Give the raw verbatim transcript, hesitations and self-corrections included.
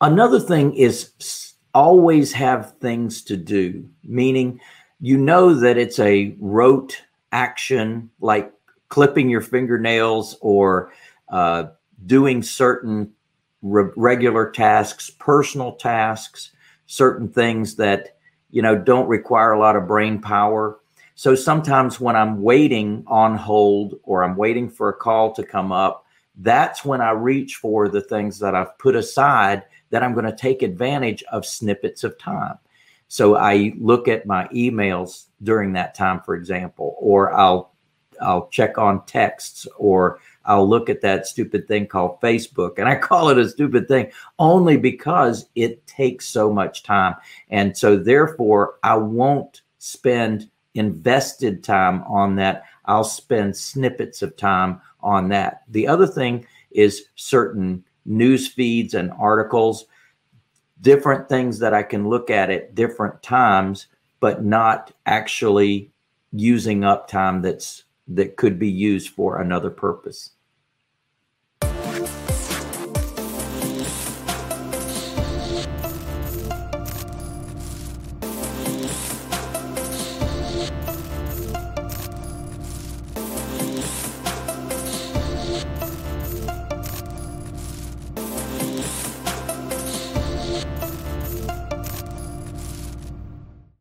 Another thing is always have things to do, meaning you know that it's a rote action like clipping your fingernails or uh, doing certain re- regular tasks, personal tasks, certain things that, you know, don't require a lot of brain power. So sometimes when I'm waiting on hold or I'm waiting for a call to come up, that's when I reach for the things that I've put aside that I'm going to take advantage of snippets of time. So I look at my emails during that time, for example, or I'll I'll check on texts, or I'll look at that stupid thing called Facebook. And I call it a stupid thing only because it takes so much time. And so therefore, I won't spend invested time on that. I'll spend snippets of time on that. The other thing is certain news feeds and articles, different things that I can look at at different times, but not actually using up time that's that could be used for another purpose.